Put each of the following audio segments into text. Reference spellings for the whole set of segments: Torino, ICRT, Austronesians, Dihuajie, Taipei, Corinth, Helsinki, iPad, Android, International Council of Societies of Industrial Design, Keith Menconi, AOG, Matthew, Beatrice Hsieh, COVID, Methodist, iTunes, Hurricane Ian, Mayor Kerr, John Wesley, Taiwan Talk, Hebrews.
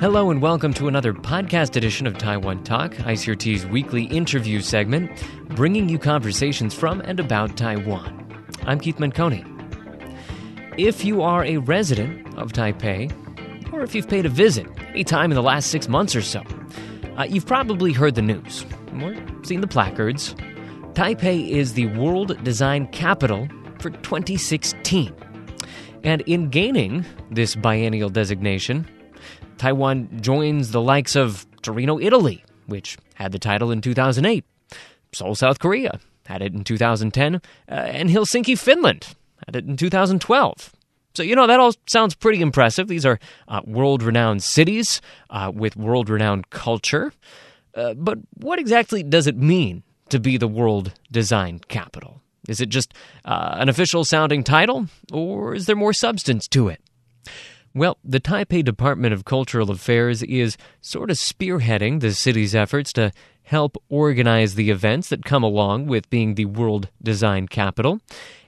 Hello and welcome to another podcast edition of Taiwan Talk, ICRT's weekly interview segment, bringing you conversations from and about Taiwan. I'm Keith Menconi. If you are a resident of Taipei, or if you've paid a visit any time in the last 6 months or so, you've probably heard the news or seen the placards. Taipei is the World Design Capital for 2016. And in gaining this biennial designation, Taiwan joins the likes of Torino, Italy, which had the title in 2008, Seoul, South Korea, had it in 2010, and Helsinki, Finland, had it in 2012. So, you know, that all sounds pretty impressive. These are world-renowned cities with world-renowned culture. But what exactly does it mean to be the World Design Capital? Is it just an official-sounding title, or is there more substance to it? Well, the Taipei Department of Cultural Affairs is sort of spearheading the city's efforts to help organize the events that come along with being the World Design Capital.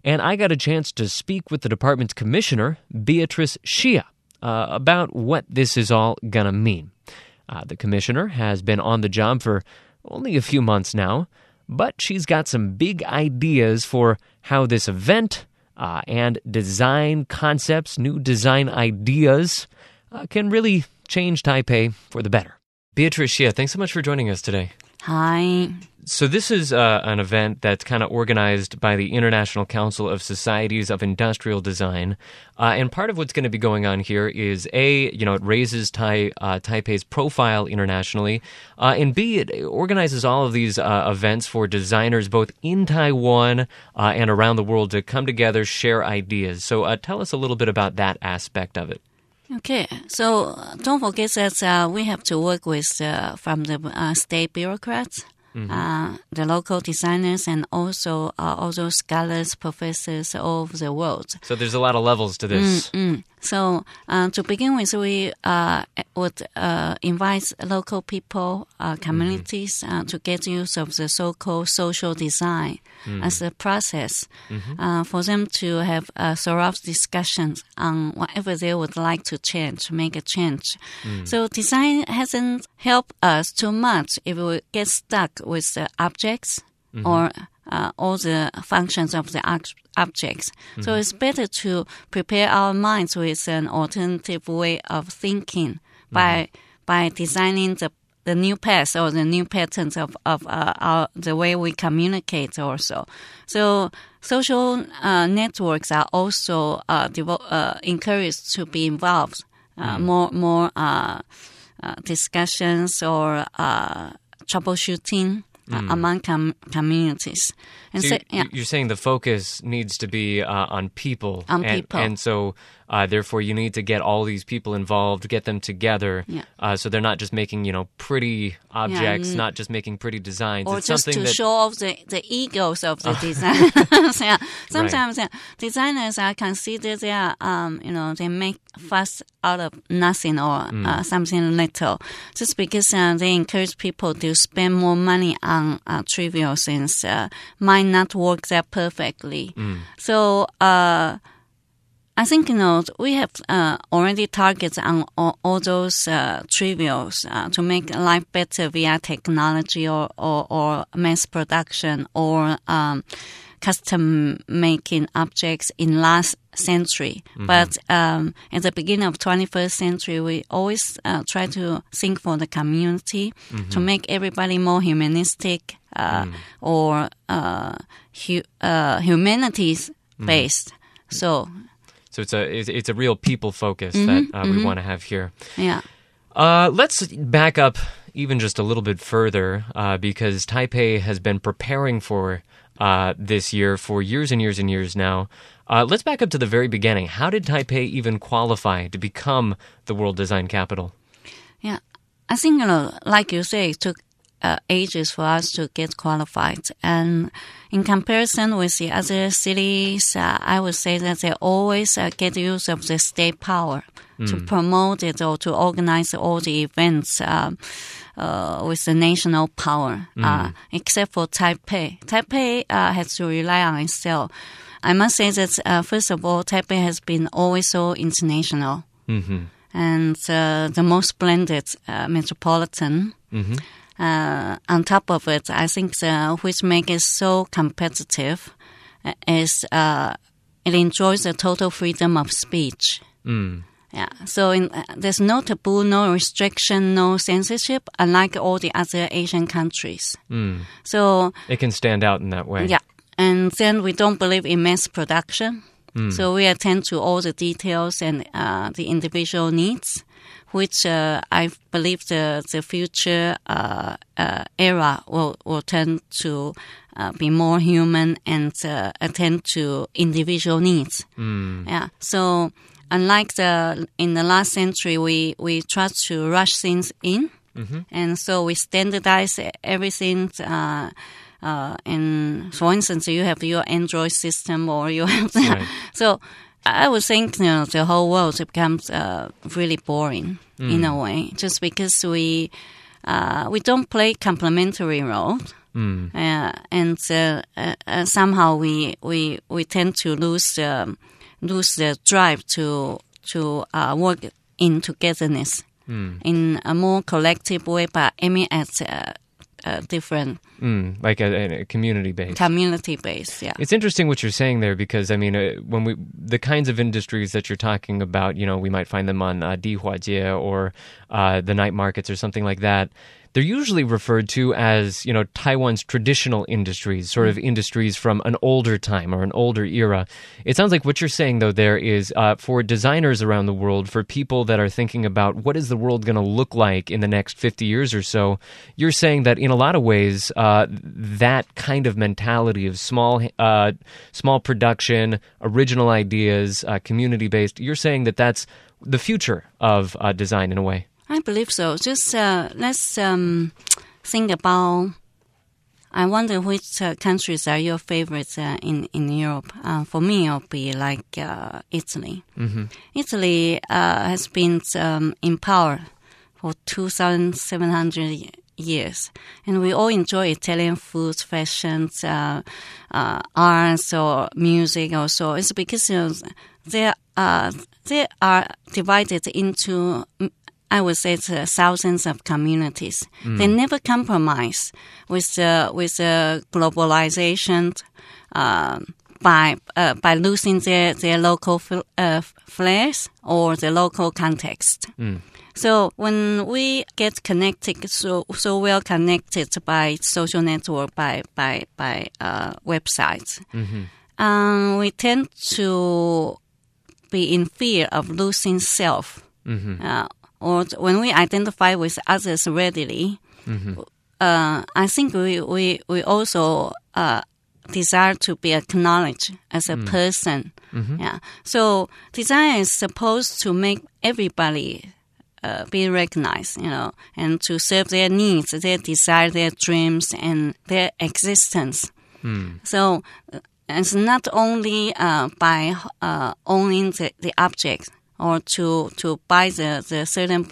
And I got a chance to speak with the department's commissioner, Beatrice Hsieh, about what this is all going to mean. The commissioner has been on the job for only a few months now, but she's got some big ideas for how this event and design concepts, new design ideas, can really change Taipei for the better. Beatrice Hsieh, thanks so much for joining us today. Hi. So this is an event that's kind of organized by the International Council of Societies of Industrial Design. And part of what's going to be going on here is A, you know, it raises Taipei's profile internationally. And B, it organizes all of these events for designers both in Taiwan and around the world to come together, share ideas. So tell us a little bit about that aspect of it. Okay, so don't forget that we have to work with from the state bureaucrats, mm-hmm. The local designers, and also other scholars, professors of the world. So there's a lot of levels to this. Mm-hmm. So to begin with, we would invite local people, communities, mm-hmm. To get use of the so-called social design mm-hmm. as a process mm-hmm. For them to have thorough discussions on whatever they would like to change, make a change. Mm-hmm. So design hasn't helped us too much if we get stuck with the objects mm-hmm. or all the functions of the objects. Mm-hmm. So it's better to prepare our minds with an alternative way of thinking by designing the new paths or the new patterns of the way we communicate also. So social networks are also encouraged to be involved. Mm-hmm. More discussions or troubleshooting. Among communities. And so you're saying the focus needs to be on people. And so, therefore, you need to get all these people involved, get them together, so they're not just making, you know, pretty objects, not just making pretty designs. Or it's just something to show off the egos of the designers. Yeah. Sometimes designers are considered they are, you know, they make fuss out of nothing or something little, just because they encourage people to spend more money on trivial things might not work that perfectly. So I think, you know, we have already targets on all those trivials to make life better via technology or mass production or custom-making objects in last century. Mm-hmm. But at the beginning of 21st century, we always try to think for the community mm-hmm. to make everybody more humanistic or humanities-based. Mm-hmm. So it's a real people focus mm-hmm, that we want to have here. Yeah. Let's back up even just a little bit further because Taipei has been preparing for this year for years and years and years now. Let's back up to the very beginning. How did Taipei even qualify to become the World Design Capital? Yeah, I think, you know, like you say, it took ages for us to get qualified. And in comparison with the other cities, I would say that they always get use of the state power to promote it or to organize all the events with the national power, except for Taipei. Taipei has to rely on itself. I must say that, first of all, Taipei has been always so international and the most splendid metropolitan. On top of it, I think which makes it so competitive is it enjoys the total freedom of speech. Yeah, so there's no taboo, no restriction, no censorship, unlike all the other Asian countries. So it can stand out in that way. Yeah, and then we don't believe in mass production. So we attend to all the details and the individual needs, which I believe the future era will tend to be more human and attend to individual needs. Yeah, so unlike in the last century, we tried to rush things in, and so we standardize everything. And for instance, you have your Android system, or you have so I would think the whole world becomes really boring in a way, just because we don't play complementary role. And somehow we tend to lose the drive to work in togetherness in a more collective way by aiming at different... like a community-based. Community-based, yeah. It's interesting what you're saying there, because, I mean, when the kinds of industries that you're talking about, you know, we might find them on Dihuajie or the night markets or something like that. They're usually referred to as, you know, Taiwan's traditional industries, sort of industries from an older time or an older era. It sounds like what you're saying, though, there is for designers around the world, for people that are thinking about what is the world going to look like in the next 50 years or so, you're saying that in a lot of ways, that kind of mentality of small production, original ideas, community-based, you're saying that that's the future of design in a way. I believe so. Just let's think about, I wonder which countries are your favorites in Europe. For me, it'll be like Italy. Italy has been in power for 2,700 years, and we all enjoy Italian food, fashions, arts, or music, or so. It's because they are divided into, I would say, it's thousands of communities. They never compromise with the globalization by losing their local flares or the local context. So when we get connected, so well connected by social network, by websites, we tend to be in fear of losing self. Or when we identify with others readily, I think we also desire to be acknowledged as a person. Yeah. So design is supposed to make everybody be recognized, you know, and to serve their needs, their desire, their dreams, and their existence. So it's not only by owning the object, or to buy the certain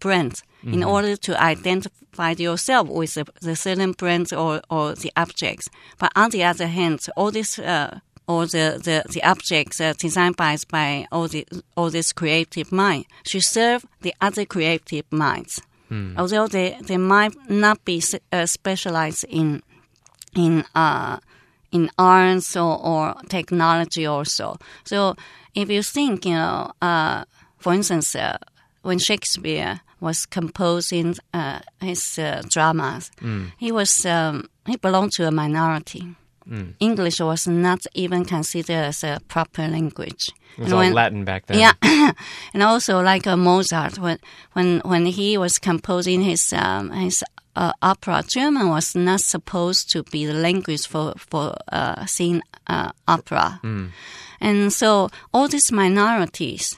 brand in order to identify yourself with the certain brands or the objects. But on the other hand, all this the objects designed by all this creative mind should serve the other creative minds. Although they might not be specialized in arts or technology or so. So if you think, you know, for instance, when Shakespeare was composing his dramas, he belonged to a minority. English was not even considered as a proper language. It was all Latin back then. Yeah, and also like Mozart, when he was composing his opera, German was not supposed to be the language for singing opera. And so all these minorities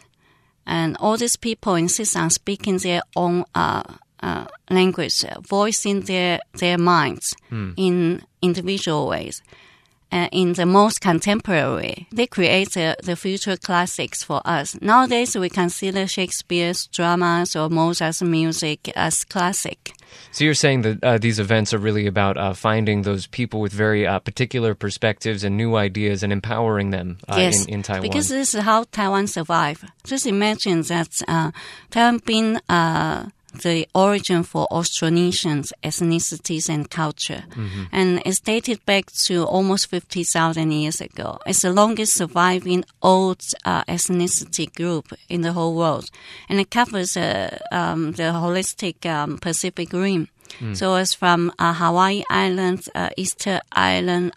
and all these people insist on speaking their own language, voicing their minds in individual ways. in the most contemporary. They create the future classics for us. Nowadays, we consider Shakespeare's dramas or Mozart's music as classic. So you're saying that these events are really about finding those people with very particular perspectives and new ideas and empowering them in Taiwan. Because this is how Taiwan survived. Just imagine that Taiwan being the origin for Austronesians, ethnicities, and culture. Mm-hmm. And it's dated back to almost 50,000 years ago. It's the longest surviving old ethnicity group in the whole world. And it covers the holistic Pacific Rim. Mm. So it's from Hawaii Island, Easter Island,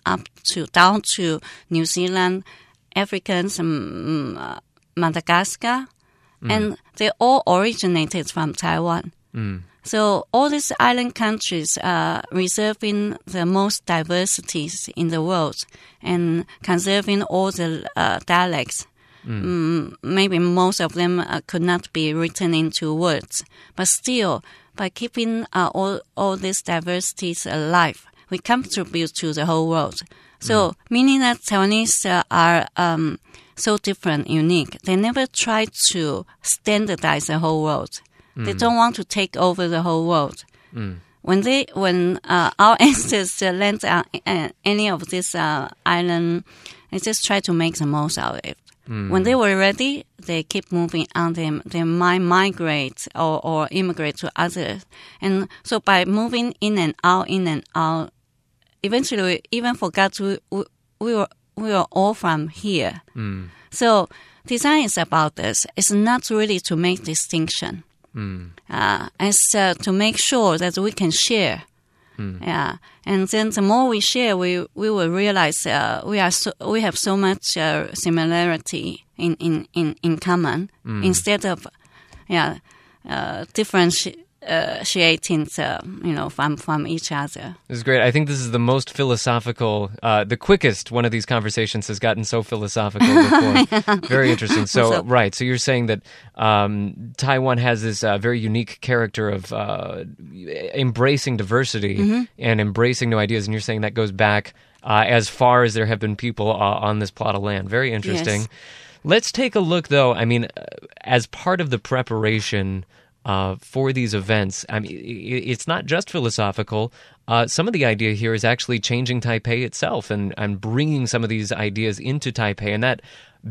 down to New Zealand, Africans, Madagascar. Mm. And they all originated from Taiwan. Mm. So all these island countries are reserving the most diversities in the world and conserving all the dialects. Mm. Maybe most of them could not be written into words. But still, by keeping all these diversities alive, we contribute to the whole world. So meaning that Taiwanese are so different, unique. They never try to standardize the whole world. Mm. They don't want to take over the whole world. Mm. When our ancestors landed on any of this island, they just try to make the most out of it. Mm. When they were ready, they keep moving on them. They might migrate or immigrate to others. And so by moving in and out, eventually we even forgot we were all from here. Mm. So design is about this. It's not really to make distinction. Mm. It's to make sure that we can share. Mm. Yeah. And then the more we share, we will realize we have so much similarity in common instead of differentiating from each other. This is great. I think this is the most philosophical, the quickest one of these conversations has gotten so philosophical before. Yeah. Very interesting. So, right. So you're saying that Taiwan has this very unique character of embracing diversity and embracing new ideas. And you're saying that goes back as far as there have been people on this plot of land. Very interesting. Yes. Let's take a look, though. I mean, as part of the preparation for these events. I mean, it's not just philosophical. Some of the idea here is actually changing Taipei itself and bringing some of these ideas into Taipei. And that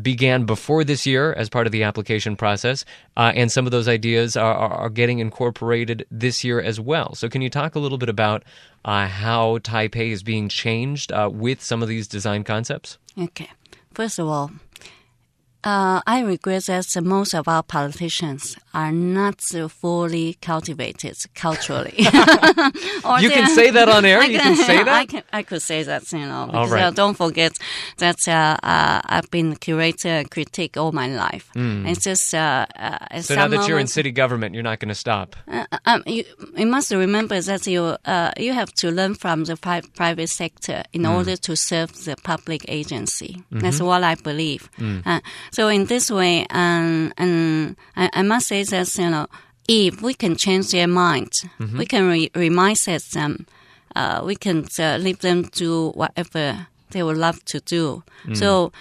began before this year as part of the application process. And some of those ideas are getting incorporated this year as well. So can you talk a little bit about how Taipei is being changed with some of these design concepts? Okay. First of all, I regret that most of our politicians are not fully cultivated culturally. You can say that on air? You can say that? I could say that, because right. Don't forget that I've been critic all my life. Mm. It's just... so now that you're in city government, you're not going to stop. You must remember that you have to learn from the private sector in order to serve the public agency. Mm-hmm. That's what I believe. Mm. So in this way, and I must say that, if we can change their mind, we can re-mindset them, we can let them do whatever they would love to do. Mm. So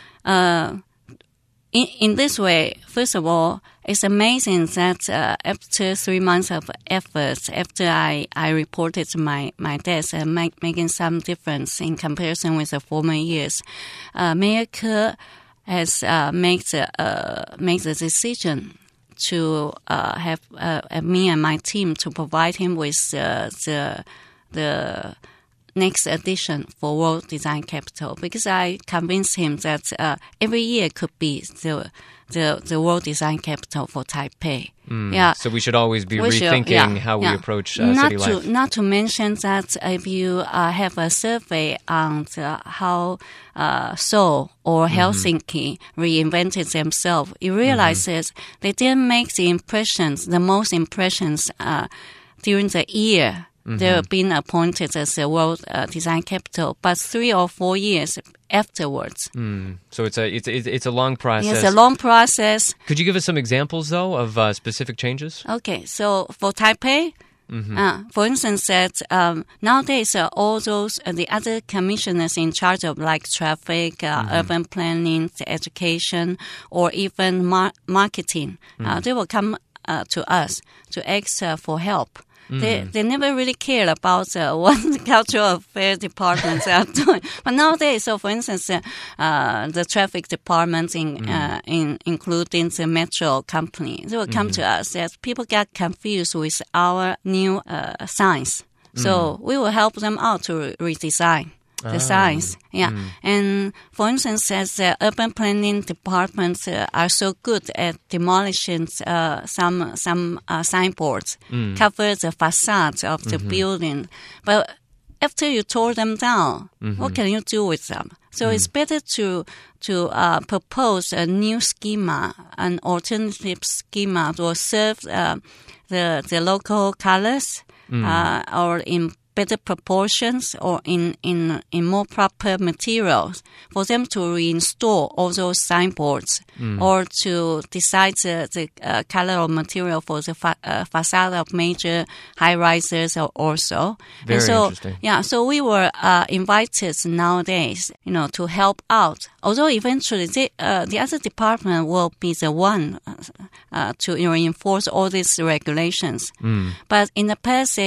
in this way, first of all, it's amazing that after 3 months of efforts, after I reported my death and making some difference in comparison with the former years, Mayor Kerr has made the decision to have me and my team to provide him with the next edition for World Design Capital, because I convinced him that every year could be the World Design Capital for Taipei. Mm. Yeah. So we should always be rethinking how we approach city life. Not to mention that if you have a survey on how Seoul or Helsinki reinvented themselves, it realizes they didn't make the most impressions during the year. Mm-hmm. They've been appointed as the World Design Capital, but 3 or 4 years afterwards. Mm. So it's a long process. It's a long process. Could you give us some examples, though, of specific changes? Okay, so for Taipei, Mm-hmm. For instance, that nowadays all those the other commissioners in charge of like traffic, urban planning, education, or even marketing, they will come to us to ask for help. Mm. They never really care about what the cultural affairs departments are doing. But nowadays, so for instance, the traffic departments, including the metro company, they will come to us as people get confused with our new signs. So we will help them out to redesign the signs. Yeah. And for instance, as the urban planning departments are so good at demolishing some signboards, cover the facades of the building. But after you tore them down, what can you do with them? So it's better to propose a new schema, an alternative schema to serve the local colors or in better proportions or in more proper materials for them to reinstall all those signboards or to decide the color or material for the facade of major high-rises also. Very interesting. Yeah, so we were invited nowadays, to help out. Although eventually the other department will be the one to reinforce all these regulations. But in the past,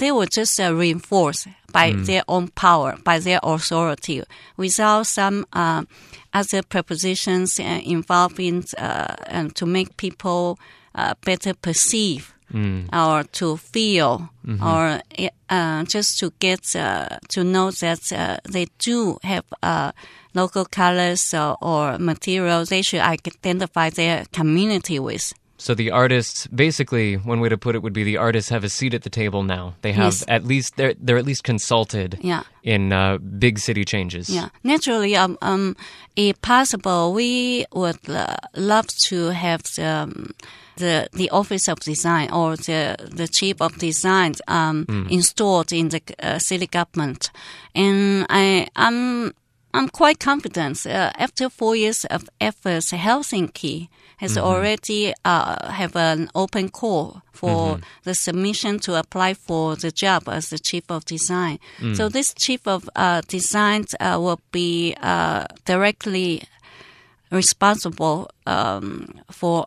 they were just reinforced by their own power, by their authority, without some other prepositions involving and to make people better perceive or to feel or just to get to know that they do have local colors or materials they should identify their community with. So the artists, basically, one way to put it would be the artists have a seat at the table now. They have at least they're at least consulted in big city changes. Yeah, naturally, if possible, we would love to have the Office of Design or the Chief of Design installed in the city government, and I'm quite confident. After 4 years of efforts, Helsinki has already have an open call for the submission to apply for the job as the Chief of Design. So this Chief of Design will be directly responsible for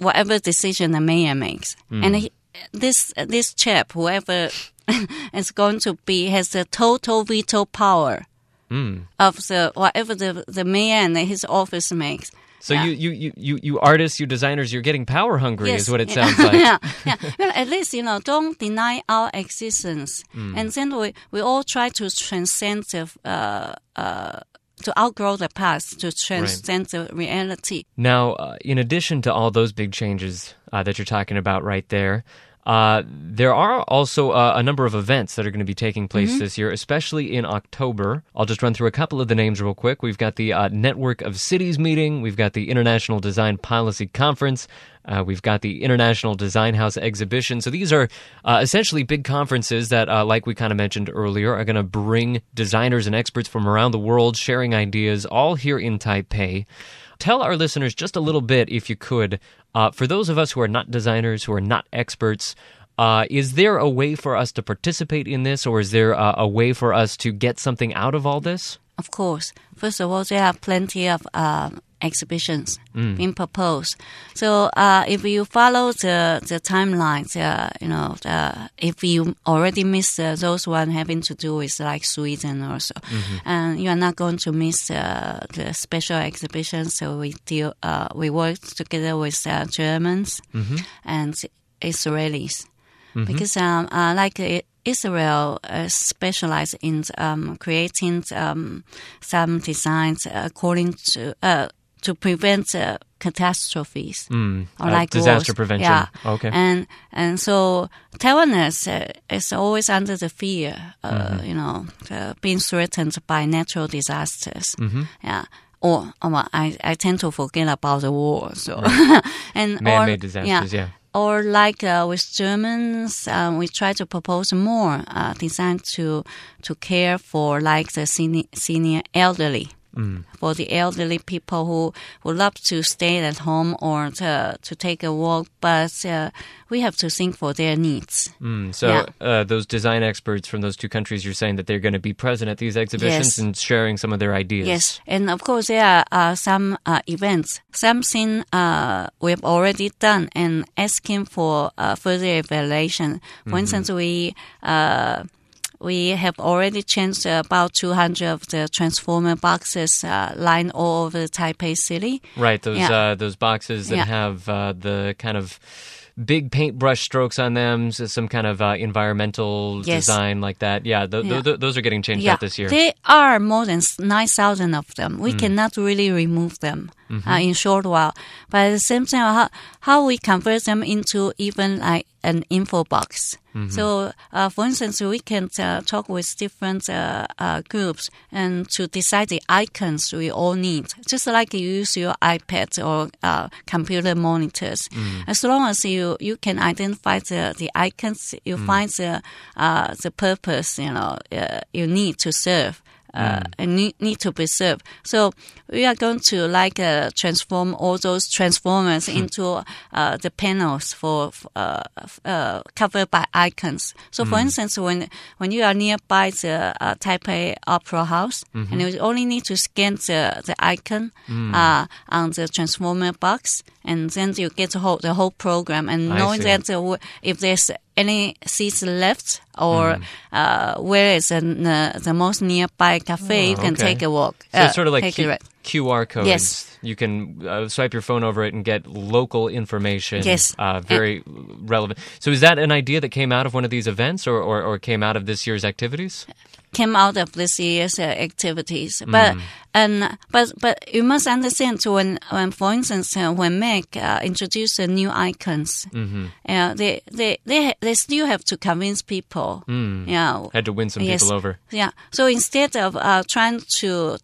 whatever decision the mayor makes. And this chap, whoever is going to be, has the total veto power of the whatever the mayor and his office makes. So you artists, you designers, you're getting power hungry is what it sounds like. Well, at least, don't deny our existence. And then we all try to transcend to outgrow the past, to transcend the reality. Now, in addition to all those big changes that you're talking about right there, there are also a number of events that are going to be taking place this year, especially in October. I'll just run through a couple of the names real quick. We've got the Network of Cities meeting. We've got the International Design Policy Conference. We've got the International Design House exhibition. So these are essentially big conferences that, like we kind of mentioned earlier, are going to bring designers and experts from around the world sharing ideas, all here in Taipei. Tell our listeners just a little bit, if you could, for those of us who are not designers, who are not experts, is there a way for us to participate in this, or is there a way for us to get something out of all this? Of course. First of all, there are plenty of exhibitions being proposed. So if you follow the timelines, if you already miss those one having to do with like Sweden or so, and you are not going to miss the special exhibitions. So we work together with Germans and Israelis because like Israel specialized in creating some designs according to prevent catastrophes or like disaster wars. Prevention. Yeah. Okay. And so Taiwaners is always under the fear, being threatened by natural disasters. Yeah. Or I tend to forget about the war. So and man-made disasters. Yeah. Or like with Germans, we try to propose more design to care for like the senior elderly. for the elderly people who would love to stay at home or to take a walk, but we have to think for their needs. Those design experts from those two countries, you're saying that they're going to be present at these exhibitions and sharing some of their ideas. Yes, and of course there are some events, something we've already done and asking for further evaluation. For instance, we have already changed about 200 of the transformer boxes lined all over Taipei City. Right, those boxes that have the kind of big paintbrush strokes on them, so some kind of environmental design like that. Those are getting changed out this year. There are more than 9,000 of them. We cannot really remove them in short while. But at the same time, how we convert them into even like an info box. So, for instance, we can talk with different groups and to decide the icons we all need, just like you use your iPad or computer monitors. As long as you can identify the icons, you find the purpose you need to serve. And need to be served. So we are going to transform all those transformers into the panels for covered by icons. So for instance, when you are nearby the Taipei Opera House, and you only need to scan the icon on the transformer box, and then you get the whole program. And knowing that if there's any seats left or where is the most nearby cafe, you can take a walk. So it's sort of like QR codes. Yes. You can swipe your phone over it and get local information. Yes. Very relevant. So is that an idea that came out of one of these events or came out of this year's activities? Came out of this year's activities. But you must understand when for instance when Meg introduced the new icons, they still have to convince people. Had to win some people over. Yeah. So instead of trying to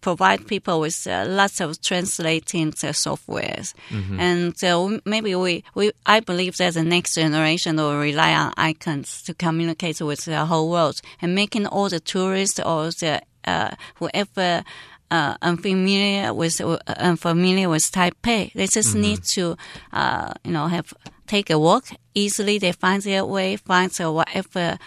provide people with lots of translating softwares, and maybe I believe that the next generation will rely on icons to communicate with the whole world. And making all the tourists or the whoever unfamiliar with Taipei, they just need to take a walk. Easily, they find their way, whatever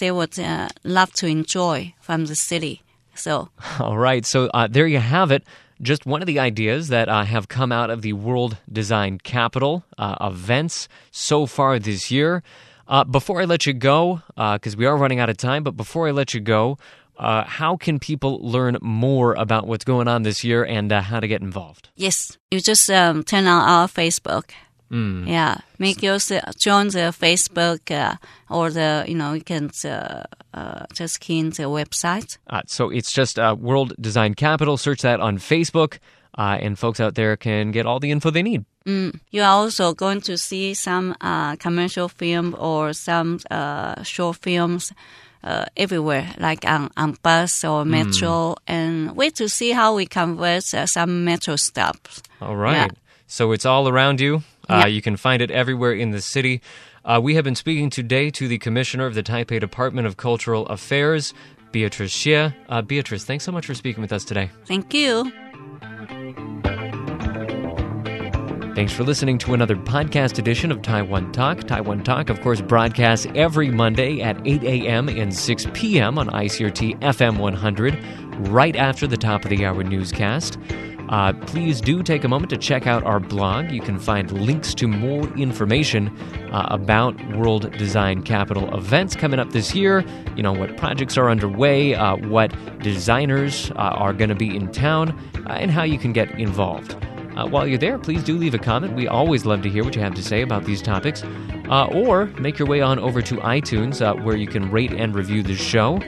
they would love to enjoy from the city. So, all right. So there you have it. Just one of the ideas that have come out of the World Design Capital events so far this year. Before I let you go, because we are running out of time, but before I let you go, how can people learn more about what's going on this year and how to get involved? Yes, you just turn on our Facebook. Make yours join the Facebook or the you can just key in the website. So it's just World Design Capital. Search that on Facebook. And folks out there can get all the info they need. You are also going to see some commercial film or some short films everywhere, like on bus or metro. And wait to see how we convert some metro stops. All right. Yeah. So it's all around you. You can find it everywhere in the city. We have been speaking today to the Commissioner of the Taipei Department of Cultural Affairs, Beatrice Hsieh. Beatrice, thanks so much for speaking with us today. Thank you. Thanks for listening to another podcast edition of Taiwan Talk. Taiwan Talk, of course, broadcasts every Monday at 8 a.m. and 6 p.m. on ICRT FM 100, right after the top of the hour newscast. Please do take a moment to check out our blog. You can find links to more information about World Design Capital events coming up this year, what projects are underway, what designers are going to be in town, and how you can get involved. While you're there, please do leave a comment. We always love to hear what you have to say about these topics. Or make your way on over to iTunes, where you can rate and review the show.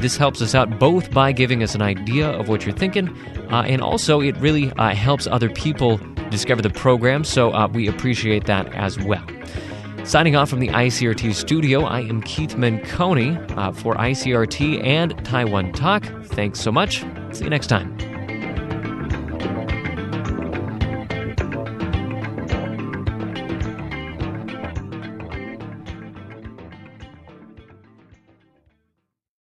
This helps us out both by giving us an idea of what you're thinking, and also it really helps other people discover the program, so we appreciate that as well. Signing off from the ICRT studio, I am Keith Menconi for ICRT and Taiwan Talk. Thanks so much. See you next time.